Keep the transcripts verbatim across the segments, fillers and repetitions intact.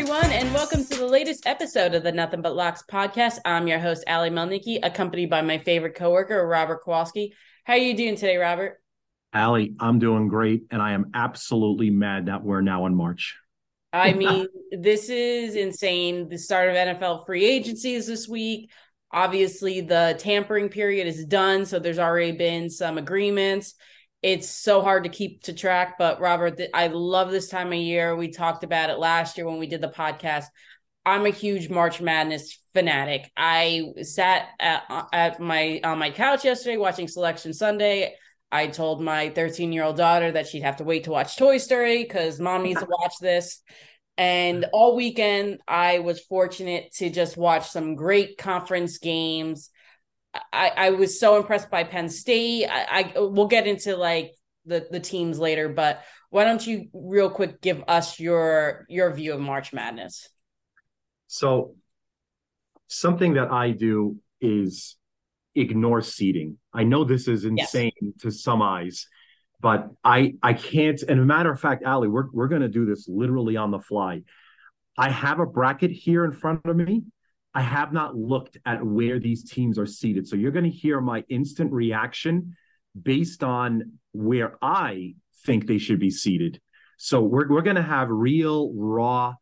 everyone, and welcome to the latest episode of the Nothing But Locks podcast. I'm your host, Ali Melnicki, accompanied by my favorite coworker, Robert Kowalski. How are you doing today, Robert? Ali, I'm doing great, and I am absolutely mad that we're now in March. I mean, this is insane. The start of N F L free agency is this week. Obviously, the tampering period is done, so there's already been some agreements. It's so hard to keep to track, but Robert, th- I love this time of year. We talked about it last year when we did the podcast. I'm a huge March Madness fanatic. I sat at, at my on my couch yesterday watching Selection Sunday. I told my thirteen-year-old daughter that she'd have to wait to watch Toy Story because mom needs to watch this. And all weekend, I was fortunate to just watch some great conference games. I, I was so impressed by Penn State. I, I we'll get into like the, the teams later, but why don't you real quick give us your your view of March Madness? So something that I do is ignore seeding. I know this is insane yes. to some eyes, but I I can't. And a matter of fact, Ali, we're we're gonna do this literally on the fly. I have a bracket here in front of me. I have not looked at where these teams are seated. So you're going to hear my instant reaction based on where I think they should be seated. So we're we're going to have real raw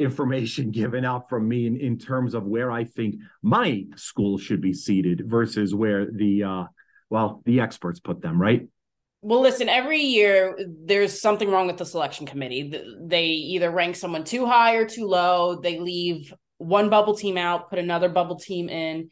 information given out from me in, in terms of where I think my school should be seated versus where the, uh, well, the experts put them, right? Well, listen, every year there's something wrong with the selection committee. They either rank someone too high or too low. They leave one bubble team out, put another bubble team in.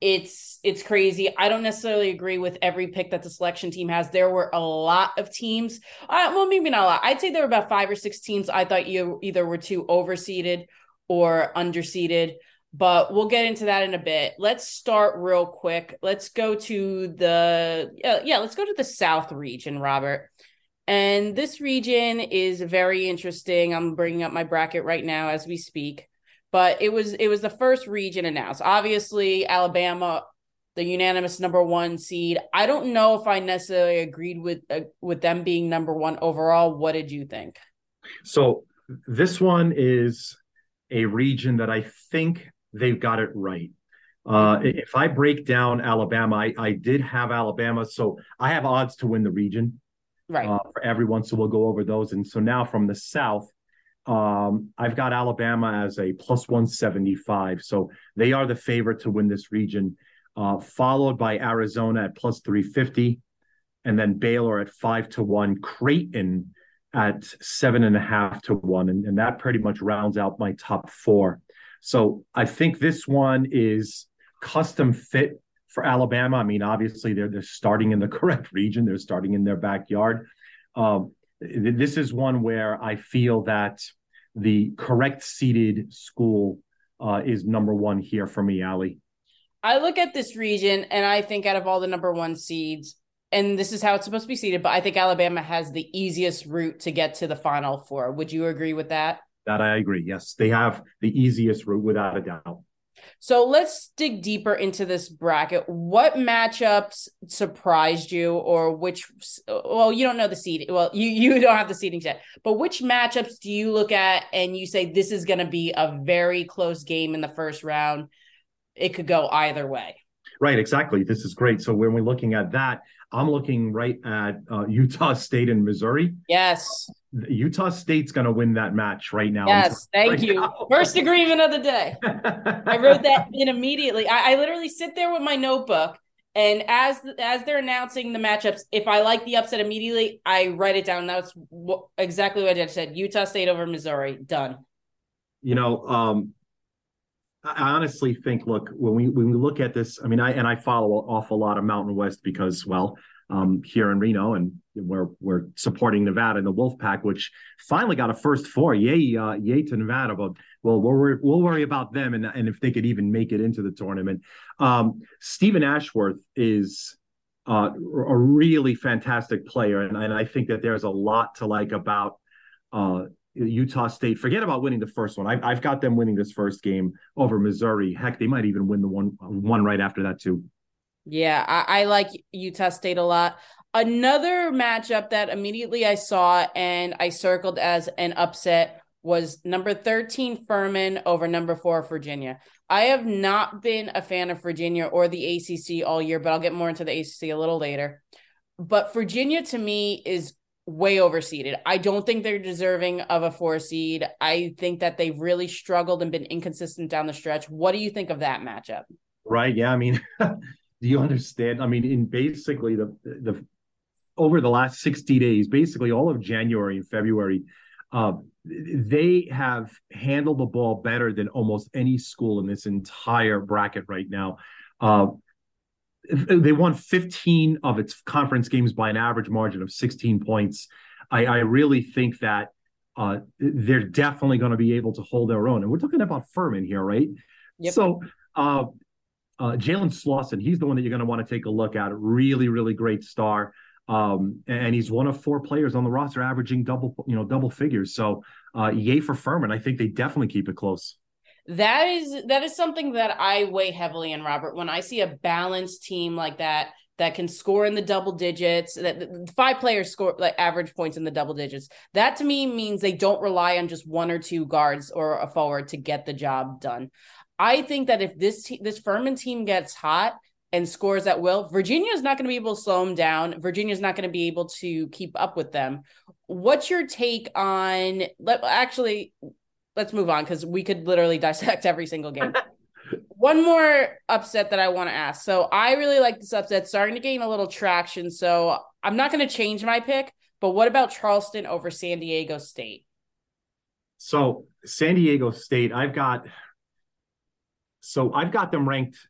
It's it's crazy. I don't necessarily agree with every pick that the selection team has. There were a lot of teams. Uh, well, maybe not a lot. I'd say there were about five or six teams I thought you either were too overseeded or underseeded, but we'll get into that in a bit. Let's start real quick. Let's go to the uh, – yeah, let's go to the South region, Robert. And this region is very interesting. I'm bringing up my bracket right now as we speak. But it was it was the first region announced. Obviously, Alabama, the unanimous number one seed. I don't know if I necessarily agreed with uh, with them being number one overall. What did you think? So this one is a region that I think they've got it right. Uh, if I break down Alabama, I, I did have Alabama. So I have odds to win the region right uh, for everyone. So we'll go over those. And so now from the South, Um, I've got Alabama as a plus one seventy-five. So they are the favorite to win this region, uh, followed by Arizona at plus three fifty, and then Baylor at five to one, Creighton at seven and a half to one. And, and that pretty much rounds out my top four. So I think this one is custom fit for Alabama. I mean, obviously they're, they're starting in the correct region. They're starting in their backyard. Um, This is one where I feel that the correct seeded school uh, is number one here for me, Ali. I look at this region and I think out of all the number one seeds, and this is how it's supposed to be seeded, but I think Alabama has the easiest route to get to the Final Four. Would you agree with that? That I agree. Yes, they have the easiest route without a doubt. So let's dig deeper into this bracket. What matchups surprised you, or which? Well, you don't know the seed. Well, you you don't have the seeding yet. But which matchups do you look at and you say this is going to be a very close game in the first round? It could go either way. Right. Exactly. This is great. So when we're looking at that, I'm looking right at uh, Utah State and Missouri. Yes. Utah State's going to win that match right now. Yes, thank right you. Now. First agreement of the day. I wrote that in immediately. I, I literally sit there with my notebook, and as as they're announcing the matchups, if I like the upset immediately, I write it down. That's wh- exactly what I did. I said Utah State over Missouri. Done. You know, um, I honestly think, look, when we when we look at this, I mean, I and I follow an awful lot of Mountain West because, well, um, here in Reno, and we're we're supporting Nevada and the Wolfpack, which finally got a first four. Yay, uh, yay to Nevada! But well, we'll we'll worry about them and and if they could even make it into the tournament. Um, Stephen Ashworth is uh, a really fantastic player, and and I think that there's a lot to like about Uh, Utah State. Forget about winning the first one. I've, I've got them winning this first game over Missouri. Heck, they might even win the one one right after that too. Yeah, I, I like Utah State a lot. Another matchup that immediately I saw and I circled as an upset was number thirteen Furman over number four Virginia. I have not been a fan of Virginia or the A C C all year, but I'll get more into the A C C a little later. But Virginia to me is way overseeded. I don't think they're deserving of a four seed. I think that they've really struggled and been inconsistent down the stretch. What do you think of that matchup? Right. Yeah. I mean, do you understand? I mean, in basically the, the, over the last sixty days, basically all of January and February, uh, they have handled the ball better than almost any school in this entire bracket right now. Uh, they won fifteen of its conference games by an average margin of sixteen points. I, I really think that uh, they're definitely going to be able to hold their own. And we're talking about Furman here, right? Yep. So uh, uh, Jalen Slauson, he's the one that you're going to want to take a look at. Really, really great star. Um, and he's one of four players on the roster averaging double, you know, double figures. So uh, yay for Furman. I think they definitely keep it close. That is, that is something that I weigh heavily in, Robert. When I see a balanced team like that, that can score in the double digits, that five players score like average points in the double digits. That to me means they don't rely on just one or two guards or a forward to get the job done. I think that if this, te- this Furman team gets hot, and scores at will, Virginia is not going to be able to slow them down. Virginia is not going to be able to keep up with them. What's your take on let, – actually, let's move on because we could literally dissect every single game. One more upset that I want to ask. So I really like this upset, starting to gain a little traction. So I'm not going to change my pick, but what about Charleston over San Diego State? So San Diego State, I've got – so I've got them ranked –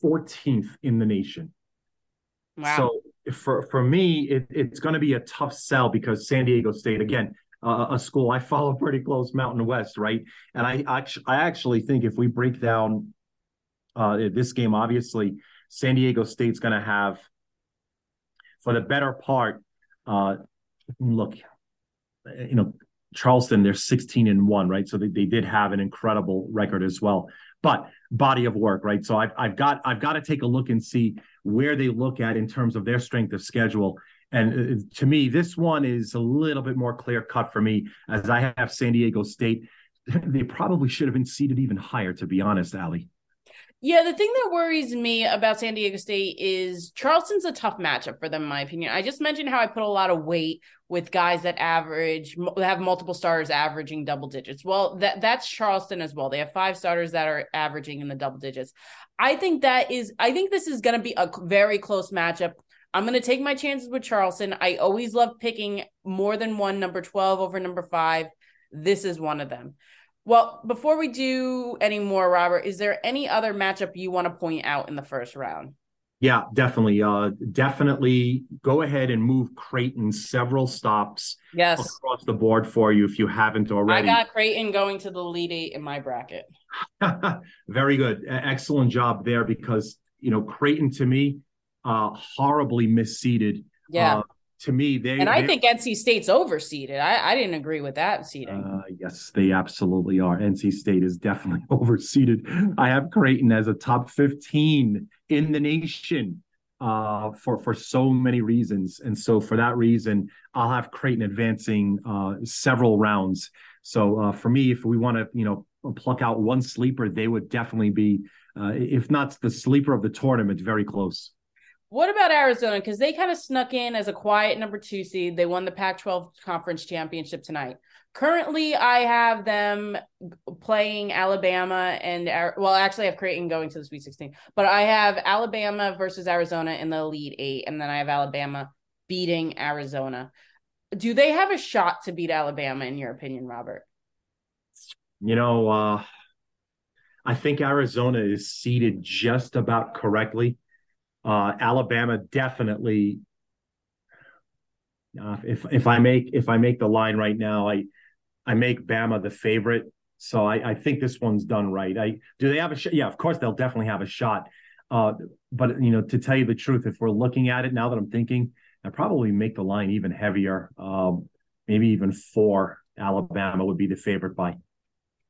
fourteenth in the nation. Wow. So for for me, it, it's going to be a tough sell because San Diego State, again, uh, a school I follow pretty close, Mountain West, right? And I actually, I actually think if we break down uh, this game, obviously, San Diego State's going to have, for the better part, uh, look, you know, Charleston, they're sixteen and one, right? So they, they did have an incredible record as well. But body of work, right? So I've I've got I've got to take a look and see where they look at in terms of their strength of schedule. And to me, this one is a little bit more clear cut for me, as I have San Diego State. They probably should have been seated even higher, to be honest, Ali. Yeah, the thing that worries me about San Diego State is Charleston's a tough matchup for them, in my opinion. I just mentioned how I put a lot of weight with guys that average, have multiple starters averaging double digits. Well, that that's Charleston as well. They have five starters that are averaging in the double digits. I think that is, I think this is going to be a very close matchup. I'm going to take my chances with Charleston. I always love picking more than one number twelve over number five. This is one of them. Well, before we do any more, Robert, is there any other matchup you want to point out in the first round? Yeah, definitely. Uh, definitely go ahead and move Creighton several stops yes. across the board for you if you haven't already. I got Creighton going to the Elite Eight in my bracket. Very good. Excellent job there because, you know, Creighton to me, uh, horribly misseeded. Yeah. Uh, To me, they and I they, think N C State's overseeded. I, I didn't agree with that seeding. Uh, yes, they absolutely are. N C State is definitely overseeded. I have Creighton as a top fifteen in the nation uh, for for so many reasons, and so for that reason, I'll have Creighton advancing uh, several rounds. So uh, for me, if we want to, you know, pluck out one sleeper, they would definitely be, uh, if not the sleeper of the tournament, very close. What about Arizona? Because they kind of snuck in as a quiet number two seed. They won the Pac twelve conference championship tonight. Currently, I have them playing Alabama and – well, actually, I have Creighton going to the Sweet sixteen. But I have Alabama versus Arizona in the Elite Eight, and then I have Alabama beating Arizona. Do they have a shot to beat Alabama, in your opinion, Robert? You know, uh, I think Arizona is seeded just about correctly. Uh, Alabama definitely. Uh, if if I make if I make the line right now, I I make Bama the favorite. So I, I think this one's done right. I do they have a shot? Yeah, of course they'll definitely have a shot. Uh, but you know, to tell you the truth, if we're looking at it now that I'm thinking, I probably make the line even heavier. Um, maybe even four. Alabama would be the favorite by.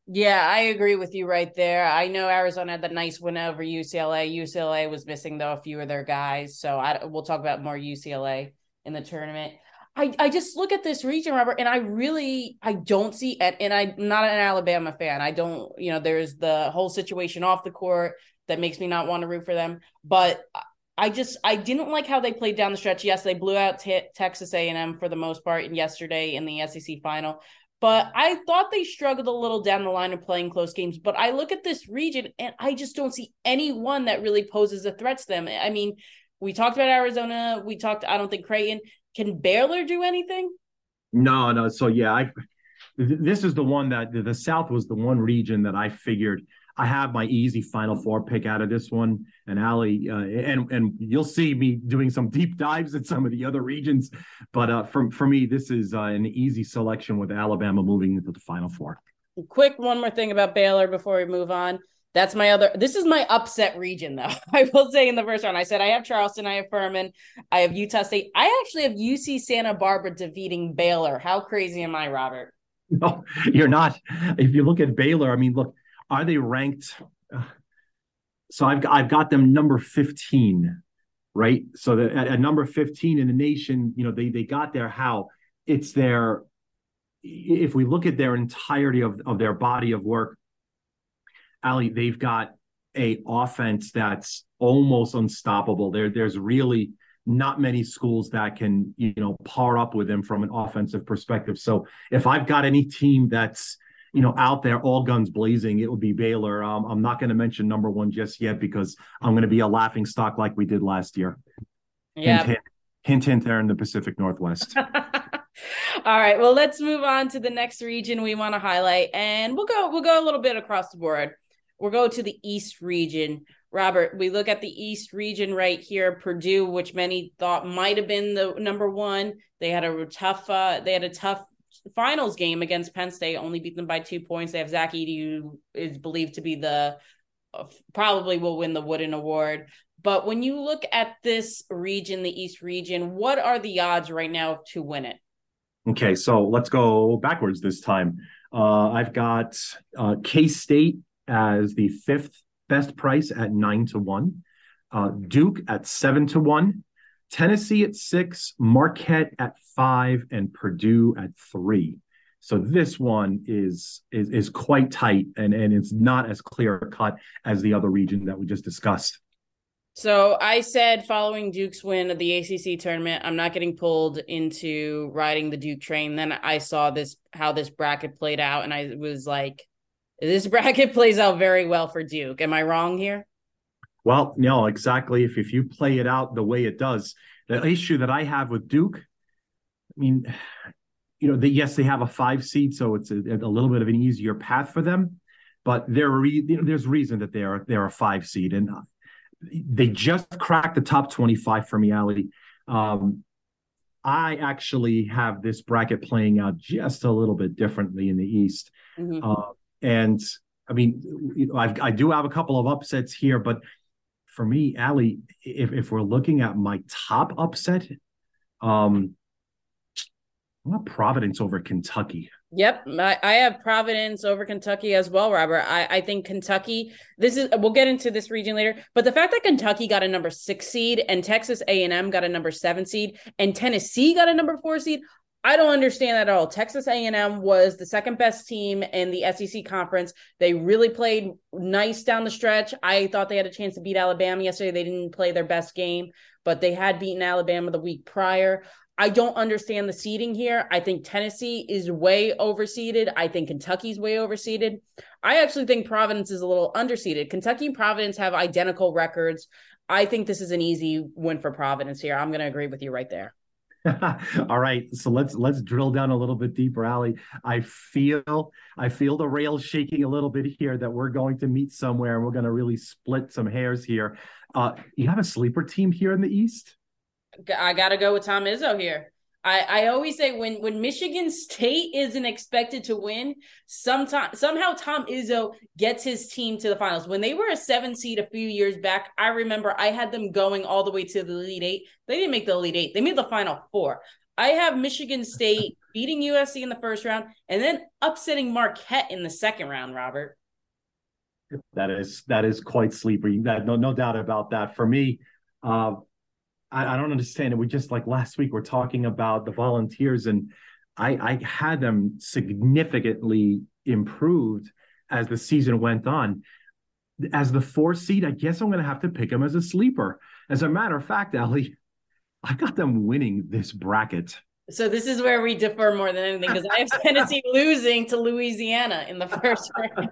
Yeah, I agree with you right there. I know Arizona had the nice win over U C L A. U C L A was missing, though, a few of their guys. So I, we'll talk about more U C L A in the tournament. I, I just look at this region, Robert, and I really, I don't see it. And I'm not an Alabama fan. I don't, you know, there's the whole situation off the court that makes me not want to root for them. But I just, I didn't like how they played down the stretch. Yes, they blew out t- Texas A and M for the most part in yesterday in the S E C final. But I thought they struggled a little down the line of playing close games. But I look at this region, and I just don't see anyone that really poses a threat to them. I mean, we talked about Arizona. We talked, I don't think Creighton. Can Baylor do anything? No, no. So, yeah, I, th- this is the one that the, the South was the one region that I figured I have my easy Final Four pick out of this one. And Ali, uh, and and you'll see me doing some deep dives at some of the other regions. But uh, for, for me, this is uh, an easy selection with Alabama moving into the Final Four. Quick, one more thing about Baylor before we move on. That's my other – this is my upset region, though. I will say in the first round, I said I have Charleston, I have Furman, I have Utah State. I actually have U C Santa Barbara defeating Baylor. How crazy am I, Robert? No, you're not. If you look at Baylor, I mean, look, are they ranked – so I've I've got them number fifteen, right? So the, at, at number fifteen in the nation, you know, they they got there how it's their if we look at their entirety of, of their body of work, Ali, they've got a offense that's almost unstoppable. There there's really not many schools that can, you know, par up with them from an offensive perspective. So if I've got any team that's you know, out there, all guns blazing, it would be Baylor. Um, I'm not going to mention number one just yet because I'm going to be a laughing stock like we did last year. Yeah. Hint, hint, hint, hint there in the Pacific Northwest. All right. Well, let's move on to the next region we want to highlight, and we'll go, we'll go a little bit across the board. We'll go to the East region. Robert, we look at the East region right here, Purdue, which many thought might've been the number one. They had a tough, uh, they had a tough, finals game against Penn State, only beat them by two points. They have Zach Edey, who is believed to be the uh, probably will win the Wooden Award. But when you look at this region, the East region, what are the odds right now to win it? Okay, so let's go backwards this time. Uh, I've got uh, K-State as the fifth best price at nine to one, uh, Duke at seven to one. Tennessee at six, Marquette at five, and Purdue at three. So this one is is, is quite tight, and, and it's not as clear-cut as the other region that we just discussed. So I said following Duke's win of the A C C tournament, I'm not getting pulled into riding the Duke train. Then I saw this how this bracket played out, and I was like, this bracket plays out very well for Duke. Am I wrong here? Well, no, exactly. If if you play it out the way it does, the issue that I have with Duke, I mean, you know, they, yes, they have a five seed, so it's a, a little bit of an easier path for them. But there are re, you know, there's reason that they are they're a five seed, and they just cracked the top twenty-five for me, Ali. Um, I actually have this bracket playing out just a little bit differently in the East, mm-hmm. uh, and I mean, you know, I've, I do have a couple of upsets here, but. For me, Ali, if, if we're looking at my top upset, um, I want Providence over Kentucky. Yep, I, I have Providence over Kentucky as well, Robert. I, I think Kentucky. This is we'll get into this region later, but the fact that Kentucky got a number six seed and Texas A and M got a number seven seed and Tennessee got a number four seed, I don't understand that at all. Texas A and M was the second best team in the S E C conference. They really played nice down the stretch. I thought they had a chance to beat Alabama yesterday. They didn't play their best game, but they had beaten Alabama the week prior. I don't understand the seeding here. I think Tennessee is way overseeded. I think Kentucky's way overseeded. I actually think Providence is a little underseeded. Kentucky and Providence have identical records. I think this is an easy win for Providence here. I'm going to agree with you right there. All right, so let's let's drill down a little bit deeper, Ali. I feel I feel the rails shaking a little bit here that we're going to meet somewhere, and we're going to really split some hairs here. Uh, you have a sleeper team here in the East? I got to go with Tom Izzo here. I, I always say when when Michigan State isn't expected to win, sometime, somehow Tom Izzo gets his team to the finals. When they were a seven seed a few years back, I remember I had them going all the way to the Elite Eight. They didn't make the Elite Eight. They made the Final Four. I have Michigan State beating U S C in the first round and then upsetting Marquette in the second round, Robert. That is that is quite sleepy. That, no, no doubt about that. For me, uh, I, I don't understand it. We just, like last week, we're talking about the Volunteers, and I, I had them significantly improved as the season went on. As the four seed, I guess I'm going to have to pick them as a sleeper. As a matter of fact, Ali, I got them winning this bracket. So this is where we differ more than anything, because I have Tennessee losing to Louisiana in the first round.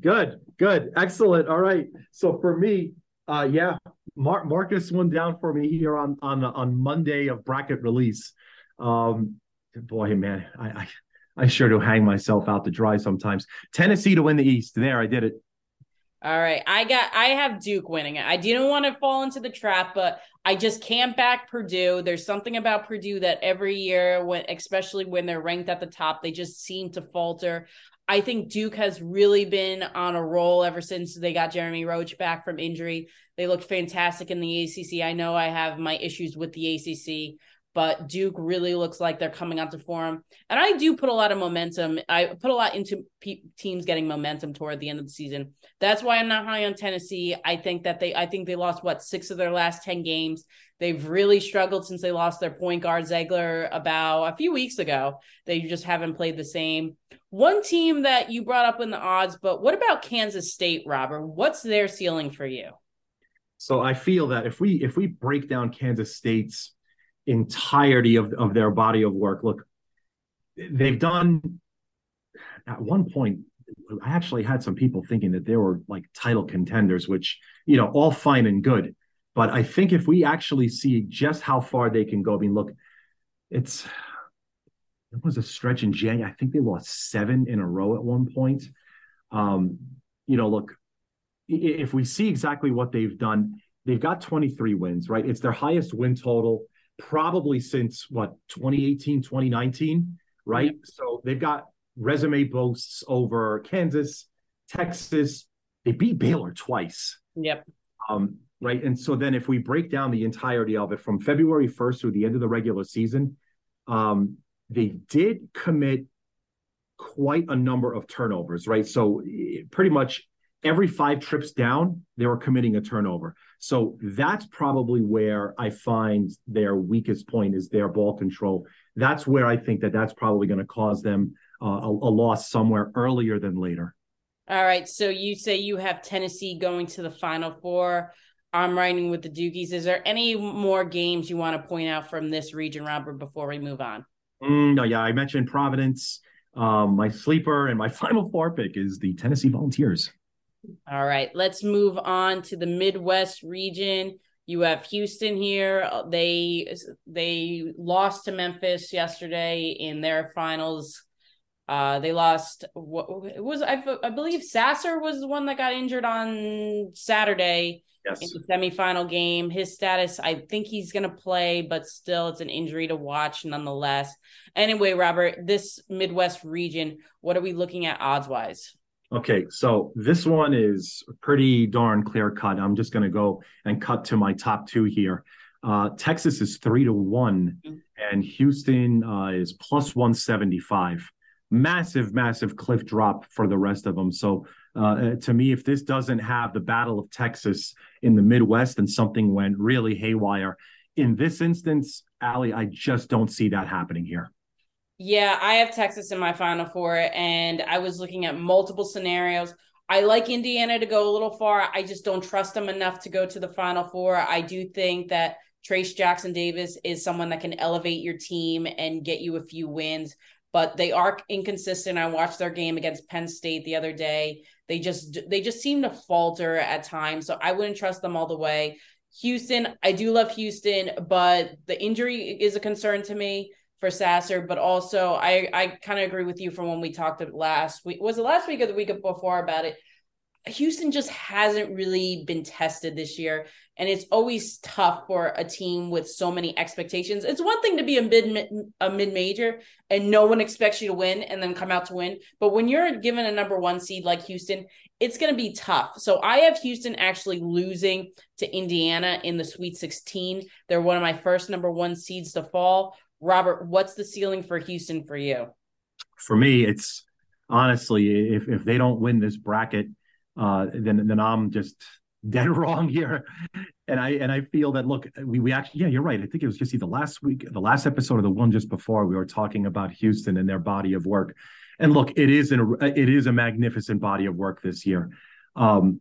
Good, good, excellent. All right. So for me, uh, yeah, Mar- Marcus went down for me here on on on Monday of bracket release. Um, boy, man, I, I I sure do hang myself out to dry sometimes. Tennessee to win the East. There, I did it. All right. I got, I have Duke winning. I didn't want to fall into the trap, but I just can't back Purdue. There's something about Purdue that every year, when, especially when they're ranked at the top, they just seem to falter. I think Duke has really been on a roll ever since they got Jeremy Roach back from injury. They looked fantastic in the A C C. I know I have my issues with the A C C, but Duke really looks like they're coming onto form. And I do put a lot of momentum. I put a lot into pe- teams getting momentum toward the end of the season. That's why I'm not high on Tennessee. I think that they, I think they lost what, six of their last ten games. They've really struggled since they lost their point guard Zegler about a few weeks ago. They just haven't played the same. One team that you brought up in the odds, but what about Kansas State, Robert? What's their ceiling for you? So I feel that if we, if we break down Kansas State's entirety of, of their body of work. Look, they've done, at one point, I actually had some people thinking that they were like title contenders, which, you know, all fine and good. But I think if we actually see just how far they can go, I mean, look, it's, it was a stretch in January. I think they lost seven in a row at one point. Um, you know, look, if we see exactly what they've done, they've got twenty-three wins, right? It's their highest win total probably since what, twenty eighteen, twenty nineteen, right? Yeah. So they've got resume boasts over Kansas, Texas. They beat Baylor twice. Yep. Um, right. And so then if we break down the entirety of it from February first through the end of the regular season, um, they did commit quite a number of turnovers, right? So pretty much every five trips down, they were committing a turnover. So that's probably where I find their weakest point is their ball control. That's where I think that that's probably going to cause them uh, a, a loss somewhere earlier than later. All right. So you say you have Tennessee going to the Final Four. I'm riding with the Dukies. Is there any more games you want to point out from this region, Robert, before we move on? Mm, no, yeah. I mentioned Providence. Um, my sleeper and my Final Four pick is the Tennessee Volunteers. All right, let's move on to the Midwest region. You have Houston here. They they lost to Memphis yesterday in their finals. Uh, they lost. What it was I, I believe Sasser was the one that got injured on Saturday yes. in the semifinal game. His status, I think he's going to play, but still, it's an injury to watch nonetheless. Anyway, Robert, this Midwest region. What are we looking at odds wise? Okay, so this one is pretty darn clear cut. I'm just going to go and cut to my top two here. Uh, Texas is three to one, and Houston uh, is plus one seventy-five. Massive, massive cliff drop for the rest of them. So uh, to me, if this doesn't have the Battle of Texas in the Midwest, then something went really haywire. In this instance, Ali, I just don't see that happening here. Yeah, I have Texas in my Final Four, and I was looking at multiple scenarios. I like Indiana to go a little far. I just don't trust them enough to go to the Final Four. I do think that Trace Jackson Davis is someone that can elevate your team and get you a few wins, but they are inconsistent. I watched their game against Penn State the other day. They just they just seem to falter at times, so I wouldn't trust them all the way. Houston, I do love Houston, but the injury is a concern to me for Sasser, but also I, I kind of agree with you from when we talked last week. Was it last week or the week before about it? Houston just hasn't really been tested this year, and it's always tough for a team with so many expectations. It's one thing to be a mid a mid-major and no one expects you to win and then come out to win, but when you're given a number one seed like Houston, it's going to be tough. So I have Houston actually losing to Indiana in the Sweet sixteen. They're one of my first number one seeds to fall. Robert, what's the ceiling for Houston for you? For me, it's honestly, if if they don't win this bracket, uh, then then I'm just dead wrong here. And I and I feel that, look, we, we actually, yeah, you're right. I think it was just either last week, the last episode or the one just before, we were talking about Houston and their body of work. And look, it is an, it is a magnificent body of work this year. Um,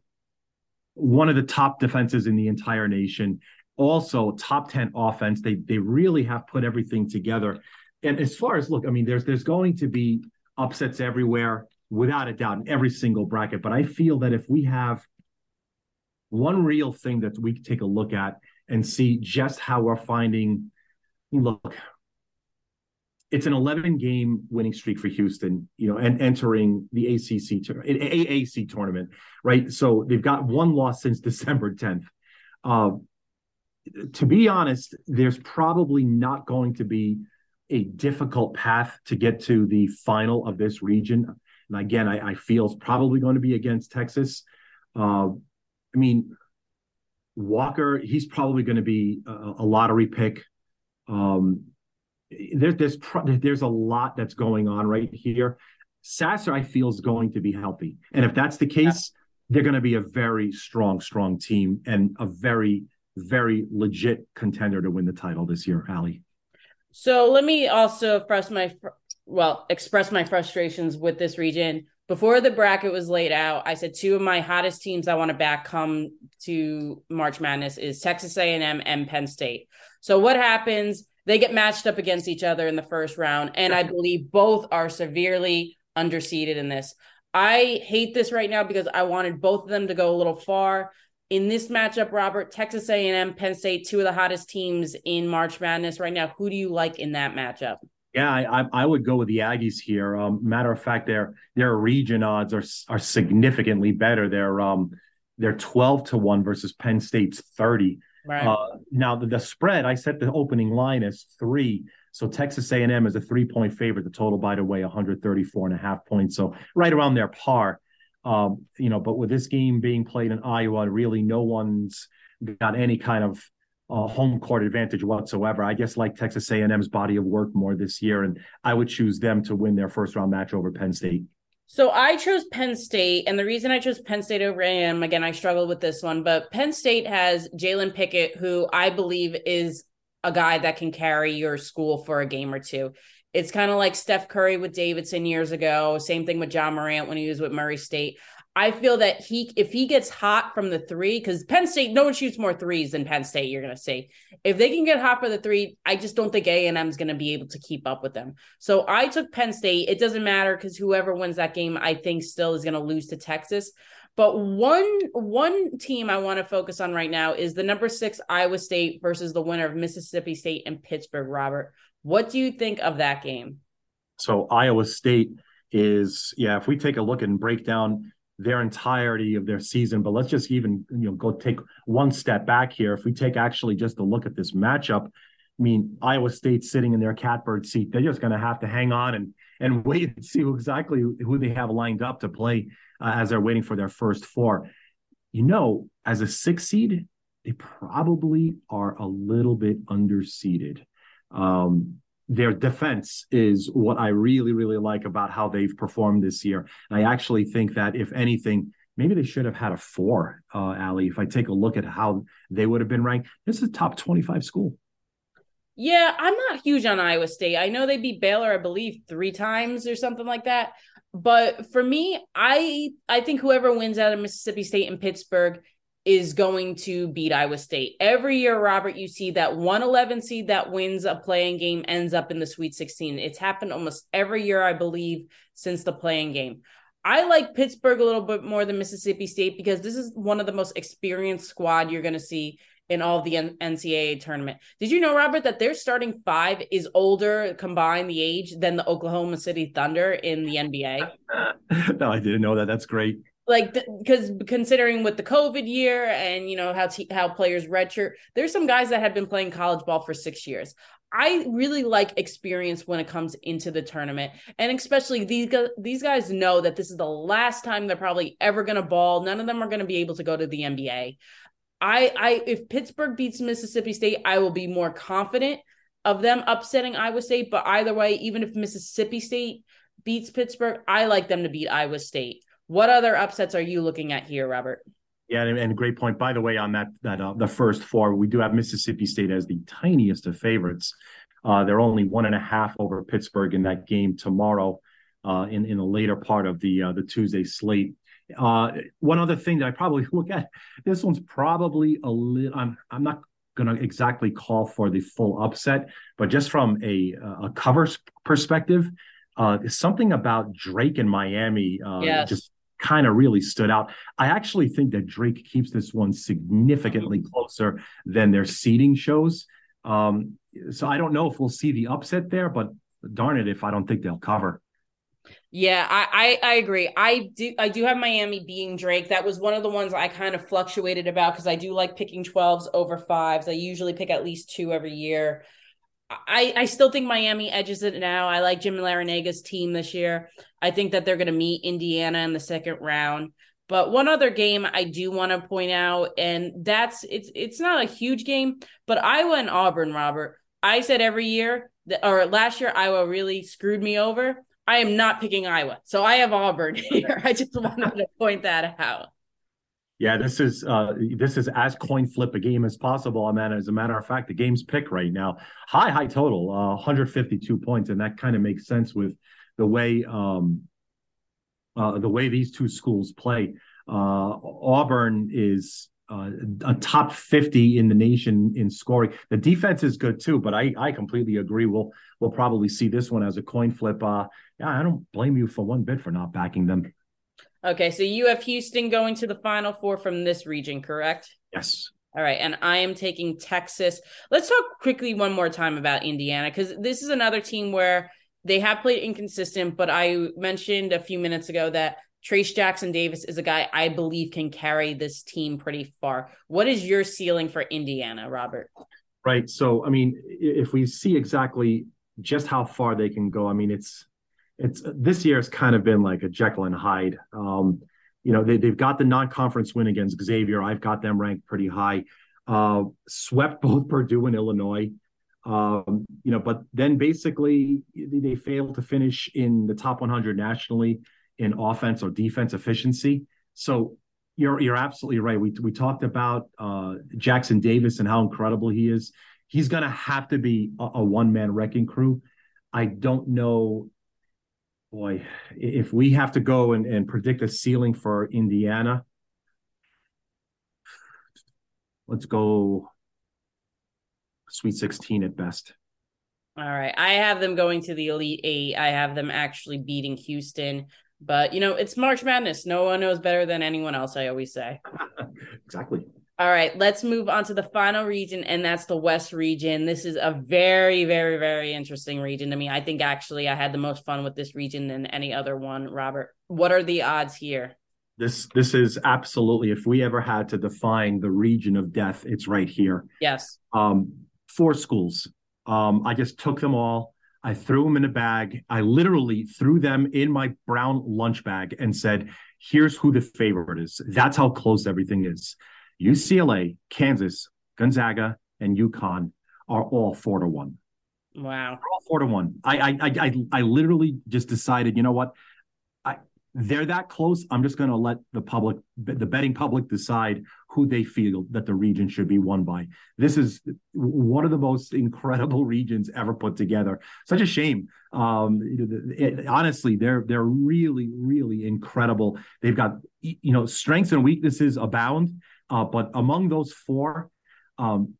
one of the top defenses in the entire nation, also top ten offense. They, they really have put everything together. And as far as, look, I mean, there's, there's going to be upsets everywhere, without a doubt, in every single bracket. But I feel that if we have one real thing that we take a look at and see just how we're finding, look, it's an eleven game winning streak for Houston, you know, and entering the A C C, A A C tournament, right? So they've got one loss since December tenth. Uh, to be honest, there's probably not going to be a difficult path to get to the final of this region. And again, I, I feel it's probably going to be against Texas. Uh, I mean, Walker, he's probably going to be a, a lottery pick. Um, there, there's, pro- there's a lot that's going on right here. Sasser, I feel, is going to be healthy. And if that's the case, they're going to be a very strong, strong team and a very, very legit contender to win the title this year, Ali. So let me also express my fr- well express my frustrations with this region. Before the bracket was laid out, I said two of my hottest teams I want to back come to March Madness is Texas A and M and Penn State. So what happens? They get matched up against each other in the first round, and I believe both are severely underseeded in this. I hate this right now because I wanted both of them to go a little far. In this matchup, Robert, Texas A and M, Penn State, two of the hottest teams in March Madness right now. Who do you like in that matchup? Yeah, I, I would go with the Aggies here. Um, matter of fact, their their region odds are are significantly better. They're um they're twelve to one versus Penn State's thirty. Right. Uh, now the, the spread, I set the opening line as three. So Texas A and M is a three point favorite. The total, by the way, one hundred thirty four and a half points. So right around their par. Um, you know, but with this game being played in Iowa, really no one's got any kind of Uh, home court advantage whatsoever. I guess like Texas A and M's body of work more this year, and I would choose them to win their first round match over Penn State. So I chose Penn State, and the reason I chose Penn State over A and M, again, I struggled with this one, but Penn State has Jalen Pickett, who I believe is a guy that can carry your school for a game or two. It's kind of like Steph Curry with Davidson years ago, same thing with John Morant when he was with Murray State. I feel that he, if he gets hot from the three, because Penn State, no one shoots more threes than Penn State, you're going to see. If they can get hot for the three, I just don't think A and M is going to be able to keep up with them. So I took Penn State. It doesn't matter because whoever wins that game, I think still is going to lose to Texas. But one, one team I want to focus on right now is the number six Iowa State versus the winner of Mississippi State and Pittsburgh, Robert. What do you think of that game? So Iowa State is, yeah, if we take a look and break down their entirety of their season, but let's just even, you know, go take one step back here. If we take actually just a look at this matchup, I mean, Iowa State sitting in their catbird seat, they're just going to have to hang on and, and wait and see exactly who they have lined up to play uh, as they're waiting for their first four. You know, as a six seed, they probably are a little bit underseeded. Um, Their defense is what I really, really like about how they've performed this year. I actually think that, if anything, maybe they should have had a four, uh, Ali, if I take a look at how they would have been ranked. This is a top twenty-five school. Yeah, I'm not huge on Iowa State. I know they beat Baylor, I believe, three times or something like that. But for me, I I think whoever wins out of Mississippi State and Pittsburgh is going to beat Iowa State. Every year, Robert, you see that one eleven seed that wins a play-in game ends up in the Sweet sixteen. It's happened almost every year, I believe, since the play-in game. I like Pittsburgh a little bit more than Mississippi State because this is one of the most experienced squad you're going to see in all of the N C double A tournament. Did you know, Robert, that their starting five is older, combined the age, than the Oklahoma City Thunder in the N B A? No, I didn't know that. That's great. Like, because th- considering with the COVID year and, you know, how t- how players redshirt, there's some guys that have been playing college ball for six years. I really like experience when it comes into the tournament. And especially these, gu- these guys know that this is the last time they're probably ever going to ball. None of them are going to be able to go to the N B A. I, I if Pittsburgh beats Mississippi State, I will be more confident of them upsetting Iowa State. But either way, even if Mississippi State beats Pittsburgh, I like them to beat Iowa State. What other upsets are you looking at here, Robert? Yeah, and, and great point. By the way, on that, that uh, the first four, we do have Mississippi State as the tiniest of favorites. Uh, they're only one and a half over Pittsburgh in that game tomorrow uh, in, in the later part of the uh, the Tuesday slate. Uh, one other thing that I probably look at, this one's probably a little, I'm, I'm not going to exactly call for the full upset, but just from a, a cover perspective, uh, something about Drake and Miami uh, yes. just kind of really stood out. I actually think that Drake keeps this one significantly mm-hmm. closer than their seeding shows. Um, so I don't know if we'll see the upset there, but darn it if I don't think they'll cover. Yeah, I, I I agree. I do I do have Miami being Drake. That was one of the ones I kind of fluctuated about because I do like picking twelves over fives. I usually pick at least two every year. I, I still think Miami edges it now. I like Jim Larinaga's team this year. I think that they're going to meet Indiana in the second round. But one other game I do want to point out, and that's it's it's not a huge game, but Iowa and Auburn, Robert. I said every year, or last year, Iowa really screwed me over. I am not picking Iowa. So I have Auburn here. I just wanted to point that out. Yeah, this is uh, this is as coin flip a game as possible. I mean, as a matter of fact, the game's pick right now. High, high total, uh, one hundred fifty-two points. And that kind of makes sense with the way um, uh, the way these two schools play. Uh, Auburn is uh, a top fifty in the nation in scoring. The defense is good too, but I, I completely agree. We'll, we'll probably see this one as a coin flip. Uh, yeah, I don't blame you for one bit for not backing them. Okay, so you have Houston going to the Final Four from this region, correct? Yes. All right, and I am taking Texas. Let's talk quickly one more time about Indiana, because this is another team where they have played inconsistent, but I mentioned a few minutes ago that Trace Jackson Davis is a guy I believe can carry this team pretty far. What is your ceiling for Indiana, Robert? Right, so, I mean, if we see exactly just how far they can go, I mean, it's... It's this year has kind of been like a Jekyll and Hyde. Um, you know, they, they've got the non-conference win against Xavier. I've got them ranked pretty high. Uh, swept both Purdue and Illinois. Um, you know, but then basically they failed to finish in the top one hundred nationally in offense or defense efficiency. So you're you're absolutely right. We we talked about uh, Jackson Davis and how incredible he is. He's going to have to be a, a one-man wrecking crew. I don't know. Boy, if we have to go and, and predict a ceiling for Indiana, let's go Sweet sixteen at best. All right. I have them going to the Elite Eight. I have them actually beating Houston. But, you know, it's March Madness. No one knows better than anyone else, I always say. Exactly. All right, let's move on to the final region, and that's the West region. This is a very, very, very interesting region to me. I think actually I had the most fun with this region than any other one, Robert. What are the odds here? This this is absolutely, if we ever had to define the region of death, it's right here. Yes. Um, four schools. Um, I just took them all. I threw them in a bag. I literally threw them in my brown lunch bag and said, here's who the favorite is. That's how close everything is. U C L A, Kansas, Gonzaga, and UConn are all four to one. Wow, they're all four to one. I, I, I, I literally just decided. You know what? I they're that close. I'm just going to let the public, the betting public, decide who they feel that the region should be won by. This is one of the most incredible regions ever put together. Such a shame. Um, it, it, honestly, they're they're really, really incredible. They've got you know strengths and weaknesses abound. Uh, but among those four, um,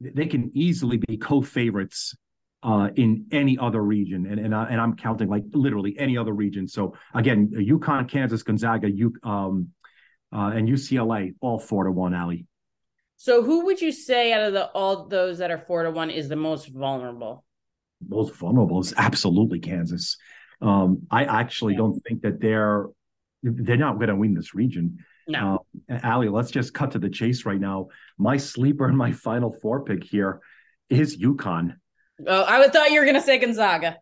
they can easily be co-favorites uh, in any other region. And and, I, and I'm counting like literally any other region. So, again, UConn, Kansas, Gonzaga, U, um, uh, and U C L A, all four to one, Ali. So who would you say out of the all those that are four to one is the most vulnerable? Most vulnerable is absolutely Kansas. Um, I actually yeah. don't think that they're they're not going to win this region. No, uh, Ali, let's just cut to the chase right now. My sleeper and my Final Four pick here is UConn. Oh, I thought you were going to say Gonzaga.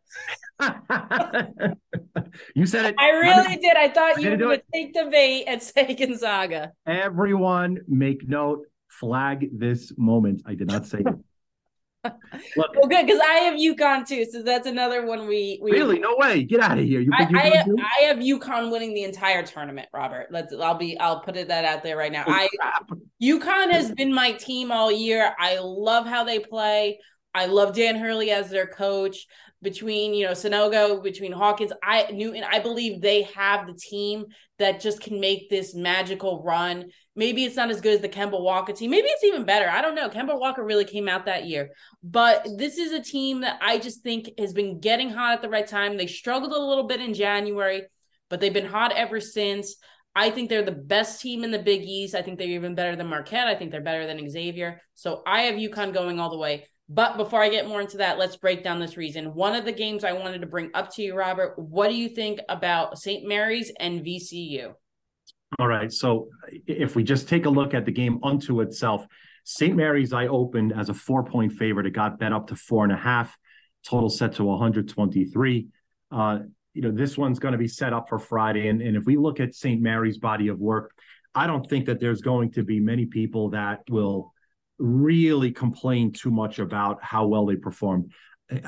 You said it. I really I mean, did. I thought I you would take the bait and say Gonzaga. Everyone make note, flag this moment. I did not say it. Well, good, because I have UConn too, so that's another one we, we really no way. Get out of here. You, I, I, have, I have UConn winning the entire tournament, Robert. Let's. I'll be. I'll put it that out there right now. Oh, I crap. UConn has been my team all year. I love how they play. I love Dan Hurley as their coach. Between you know Sanogo, between Hawkins, I knew and I believe they have the team that just can make this magical run. Maybe it's not as good as the Kemba Walker team. Maybe it's even better. I don't know. Kemba Walker really came out that year. But this is a team that I just think has been getting hot at the right time. They struggled a little bit in January, but they've been hot ever since. I think they're the best team in the Big East. I think they're even better than Marquette. I think they're better than Xavier. So I have UConn going all the way. But before I get more into that, let's break down this reason. One of the games I wanted to bring up to you, Robert, what do you think about Saint Mary's and V C U? All right. So if we just take a look at the game unto itself, Saint Mary's, I opened as a four point favorite. It got bet up to four and a half, total set to one hundred twenty-three. Uh, you know, this one's going to be set up for Friday. And, and if we look at Saint Mary's body of work, I don't think that there's going to be many people that will really complain too much about how well they performed.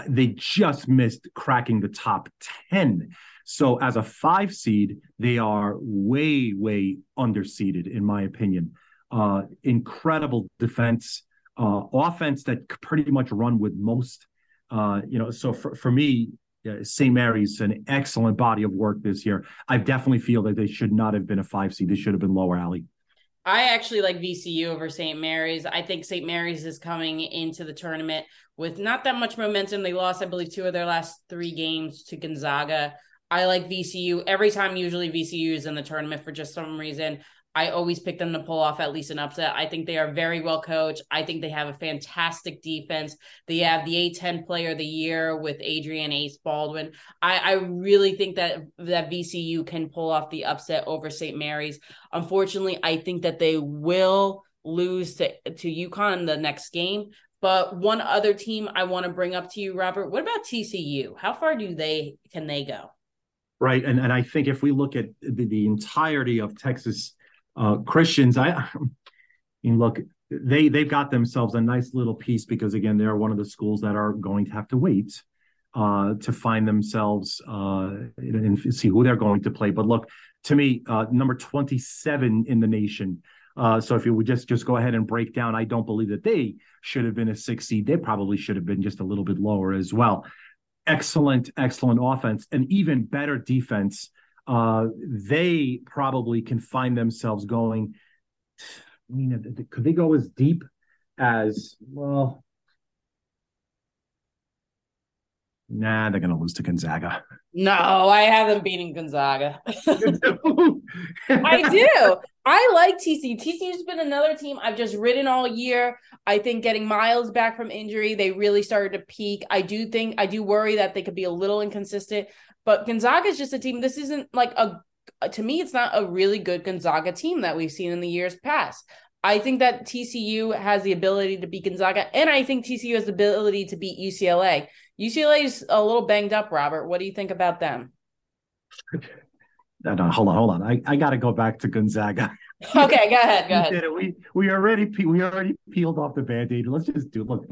They just missed cracking the top ten. So as a five seed, they are way, way underseeded, in my opinion. Uh, incredible defense, uh, offense that could pretty much run with most. Uh, you know, so for, for me, uh, Saint Mary's, an excellent body of work this year. I definitely feel that they should not have been a five seed. They should have been lower, Allie. I actually like V C U over Saint Mary's. I think Saint Mary's is coming into the tournament with not that much momentum. They lost, I believe, two of their last three games to Gonzaga. I like V C U. Every time usually V C U is in the tournament for just some reason, I always pick them to pull off at least an upset. I think they are very well coached. I think they have a fantastic defense. They have the A ten player of the year with Adrian Ace Baldwin. I, I really think that, that V C U can pull off the upset over Saint Mary's. Unfortunately, I think that they will lose to, to UConn the next game. But one other team I want to bring up to you, Robert, what about T C U? How far do they can they go? Right, and, and I think if we look at the, the entirety of Texas Uh, Christians, I, I mean, look, they, they've got themselves a nice little piece because, again, they're one of the schools that are going to have to wait uh, to find themselves uh, and, and see who they're going to play. But look, to me, uh, number twenty-seven in the nation. Uh, so if you would just, just go ahead and break down, I don't believe that they should have been a six seed. They probably should have been just a little bit lower as well. Excellent, excellent offense and even better defense. Uh, they probably can find themselves going, I mean, could they go as deep as, well, nah, they're going to lose to Gonzaga. No, I have them beating Gonzaga. I do. I like T C U. T C U's been another team I've just ridden all year. I think getting Miles back from injury, they really started to peak. I do think, I do worry that they could be a little inconsistent. But Gonzaga is just a team. This isn't like a, to me, it's not a really good Gonzaga team that we've seen in the years past. I think that T C U has the ability to beat Gonzaga, and I think T C U has the ability to beat U C L A. U C L A is a little banged up, Robert. What do you think about them? No, no, hold on, hold on. I, I got to go back to Gonzaga. Okay, go ahead, go ahead. We we already pe- we already peeled off the Band-Aid. Let's just do look.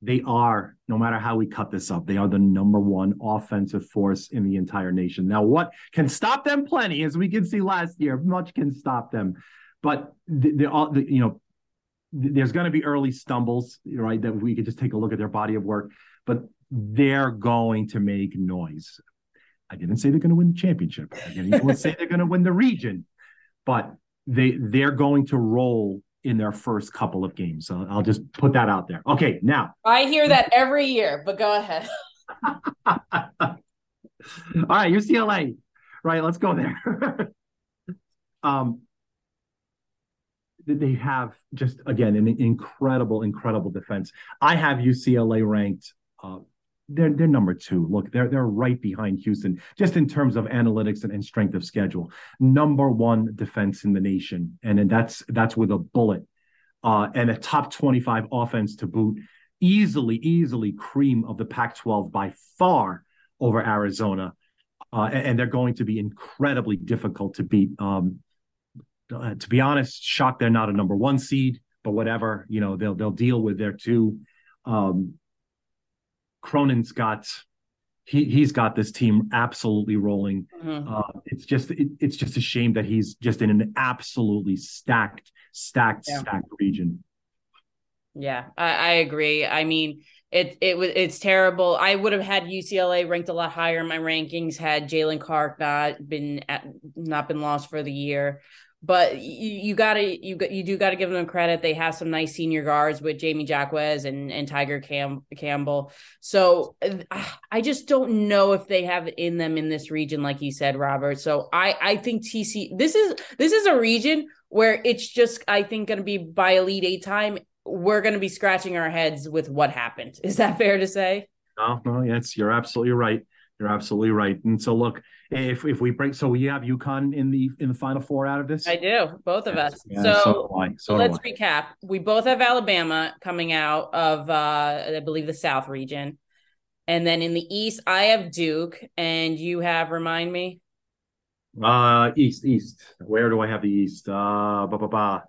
They are, no matter how we cut this up, they are the number one offensive force in the entire nation. Now, what can stop them? Plenty, as we can see last year, much can stop them. But they're all, you know, there's going to be early stumbles, right? That we could just take a look at their body of work, but they're going to make noise. I didn't say they're going to win the championship. I didn't say they're going to win the region, but they they're going to roll in their first couple of games. So I'll just put that out there. Okay, now. I hear that every year, but go ahead. All right, U C L A. Right, let's go there. um, they have just, again, an incredible, incredible defense. I have U C L A ranked. Uh, they're, they're number two. Look, they're, they're right behind Houston, just in terms of analytics and, and strength of schedule. Number one defense in the nation. And then that's, that's with a bullet uh, and a top twenty-five offense to boot. Easily, easily cream of the Pac twelve by far over Arizona. Uh, and, and they're going to be incredibly difficult to beat. Um, uh, to be honest, shocked they're not a number one seed, but whatever, you know, they'll, they'll deal with their two. um, Cronin's got he he's got this team absolutely rolling. Mm-hmm. Uh, it's just it, it's just a shame that he's just in an absolutely stacked, stacked, yeah. stacked region. Yeah, I, I agree. I mean, it it was it's terrible. I would have had U C L A ranked a lot higher in my rankings had Jalen Clark not been at, not been lost for the year. But you, you gotta you got you do gotta give them credit. They have some nice senior guards with Jamie Jacquez and and Tiger Cam, Campbell. So I just don't know if they have it in them in this region, like you said, Robert. So I I think T C this is this is a region where it's just I think going to be by Elite Eight time. We're going to be scratching our heads with what happened. Is that fair to say? No, no, yes, you're absolutely right. You're absolutely right. And so look, if if we break, so you have UConn in the in the Final Four out of this? I do, both of yes. us. Yeah, so so, do I. so let's do I. recap. We both have Alabama coming out of, uh, I believe, the South region. And then in the East, I have Duke. And you have, remind me? Uh, East, East. Where do I have the East? Uh, bah, bah, bah.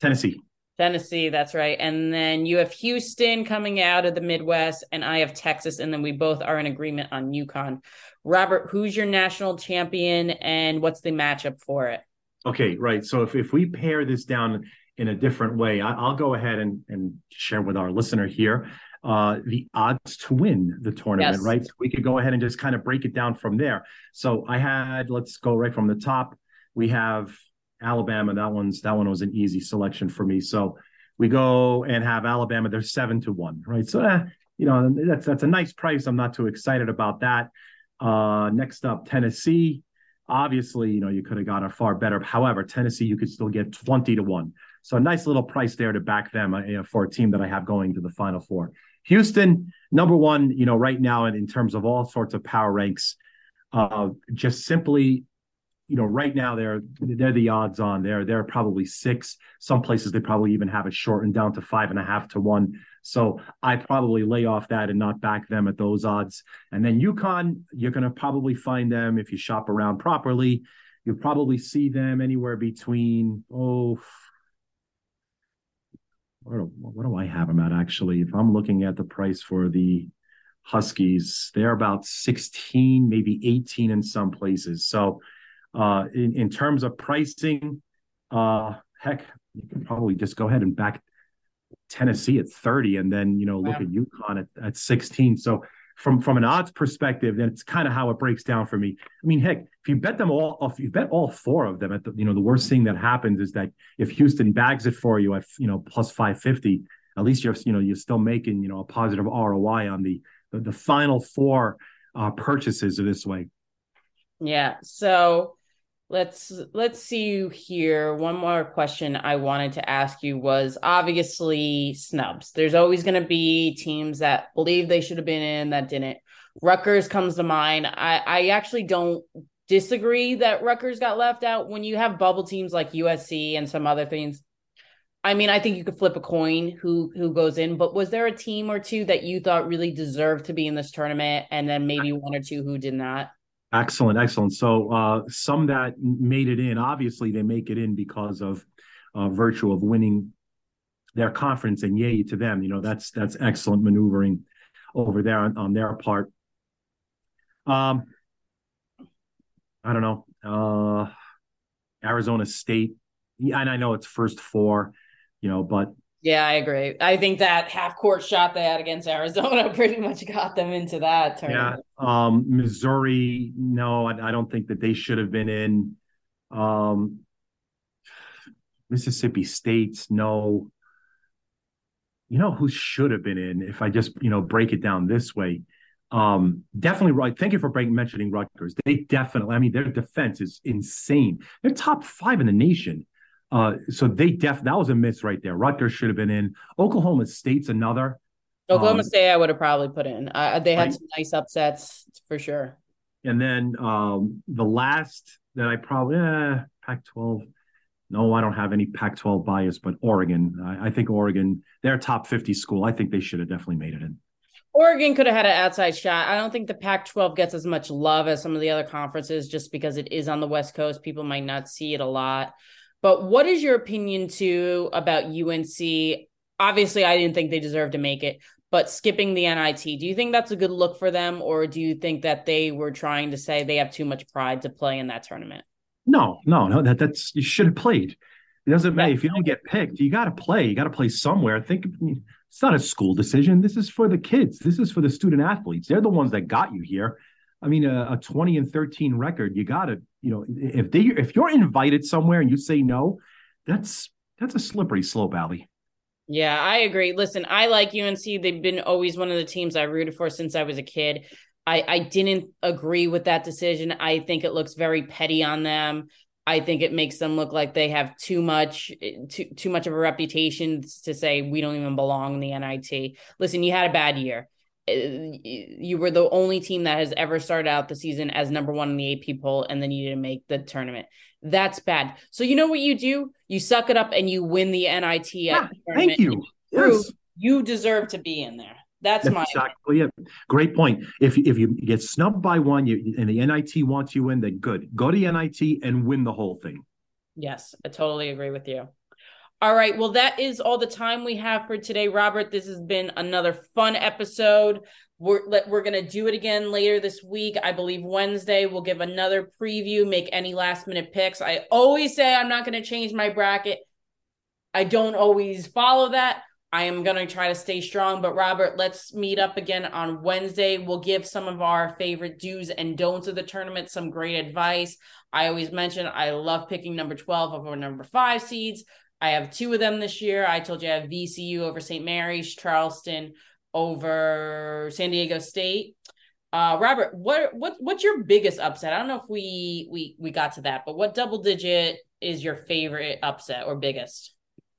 Tennessee. Tennessee, that's right. And then you have Houston coming out of the Midwest, and I have Texas, and then we both are in agreement on UConn. Robert, who's your national champion, and what's the matchup for it? Okay, right. So if, if we pare this down in a different way, I, I'll go ahead and, and share with our listener here uh, the odds to win the tournament, yes. right? So we could go ahead and just kind of break it down from there. So I had, let's go right from the top. We have Alabama, that one's that one was an easy selection for me. So we go and have Alabama. They're seven to one, right? So eh, you know that's that's a nice price. I'm not too excited about that. Uh, next up, Tennessee. Obviously, you know you could have got a far better. However, Tennessee, you could still get twenty to one. So a nice little price there to back them uh, for a team that I have going to the Final Four. Houston, number one, you know right now, and in terms of all sorts of power ranks, uh, just simply. You know, right now they're they're the odds on there. They're probably six. Some places they probably even have it shortened down to five and a half to one. So I probably lay off that and not back them at those odds. And then UConn, you're going to probably find them if you shop around properly. You'll probably see them anywhere between, oh, where do, what do I have them at actually? If I'm looking at the price for the Huskies, they're about sixteen, maybe eighteen in some places. So Uh, in, in terms of pricing, uh, heck, you can probably just go ahead and back Tennessee at thirty and then, you know, look wow. at UConn at, at sixteen. So from, from an odds perspective, that's kind of how it breaks down for me. I mean, heck, if you bet them all, if you bet all four of them at the, you know, the worst thing that happens is that if Houston bags it for you at, you know, plus five fifty, at least you're, you know, you're still making, you know, a positive R O I on the, the, the final four uh, purchases of this way. Yeah. So, Let's let's see you here. One more question I wanted to ask you was obviously snubs. There's always going to be teams that believe they should have been in that didn't. Rutgers comes to mind. I, I actually don't disagree that Rutgers got left out. When you have bubble teams like U S C and some other things, I mean, I think you could flip a coin who who goes in. But was there a team or two that you thought really deserved to be in this tournament, and then maybe one or two who did not? Excellent, excellent. So uh, some that made it in, obviously they make it in because of uh, virtue of winning their conference, and yay to them. You know, that's that's excellent maneuvering over there on, on their part. Um, I don't know. Uh, Arizona State, and I know it's first four, you know, but. Yeah, I agree. I think that half-court shot they had against Arizona pretty much got them into that tournament. Yeah, um, Missouri, no, I, I don't think that they should have been in. Um, Mississippi State, no. You know who should have been in if I just, you know, break it down this way? Um, definitely right. Thank you for breaking, mentioning Rutgers. They definitely, I mean, their defense is insane. They're top five in the nation. Uh, so they def that was a miss right there. Rutgers should have been in. Oklahoma State's another. Oklahoma um, State, I would have probably put in. Uh, they had right. some nice upsets for sure. And then um, the last that I probably eh, Pac twelve. No, I don't have any Pac twelve bias, but Oregon. I, I think Oregon, their top fifty school. I think they should have definitely made it in. Oregon could have had an outside shot. I don't think the Pac twelve gets as much love as some of the other conferences, just because it is on the West Coast. People might not see it a lot. But what is your opinion, too, about U N C? obviously I didn't think they deserved to make it, but skipping the N I T, do you think that's a good look for them? Or do you think that they were trying to say they have too much pride to play in that tournament? No, no, no, that that's, you should have played. It doesn't matter if you don't get picked, you got to play, you got to play somewhere. I think it's not a school decision. This is for the kids. This is for the student athletes. They're the ones that got you here. I mean, a, a twenty and thirteen record, you got to, you know, if they, if you're invited somewhere and you say no, that's, that's a slippery slope, Ali. Yeah, I agree. Listen, I like U N C. They've been always one of the teams I rooted for since I was a kid. I, I didn't agree with that decision. I think it looks very petty on them. I think it makes them look like they have too much, too, too much of a reputation to say we don't even belong in the N I T. Listen, you had a bad year. You were the only team that has ever started out the season as number one in the A P poll, and then you didn't make the tournament. That's bad. So you know what you do? You suck it up and you win the N I T. Yeah, thank you. Yes. You deserve to be in there. That's, That's my exactly opinion. It. Great point. If if you get snubbed by one, you, and the N I T wants you in, then good. Go to the N I T and win the whole thing. Yes, I totally agree with you. All right. Well, that is all the time we have for today, Robert. This has been another fun episode. We're we're going to do it again later this week. I believe Wednesday we'll give another preview, make any last minute picks. I always say I'm not going to change my bracket. I don't always follow that. I am going to try to stay strong, but Robert, let's meet up again on Wednesday. We'll give some of our favorite do's and don'ts of the tournament, some great advice. I always mention I love picking number twelve over number five seeds. I have two of them this year. I told you I have V C U over Saint Mary's, Charleston over San Diego State. Uh, Robert, what what what's your biggest upset? I don't know if we we we got to that, but what double digit is your favorite upset or biggest?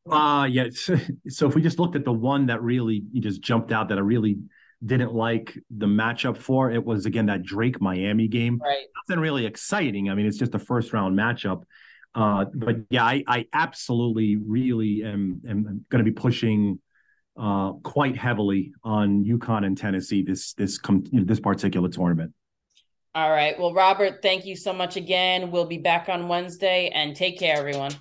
Uh, yeah. So, so if we just looked at the one that really just jumped out that I really didn't like the matchup for, it was, again, that Drake Miami game. Right. Nothing really exciting. I mean, it's just a first round matchup. Uh, but yeah, I, I absolutely really am, am going to be pushing uh, quite heavily on UConn and Tennessee this this com- this particular tournament. All right. Well, Robert, thank you so much again. We'll be back on Wednesday, and take care, everyone.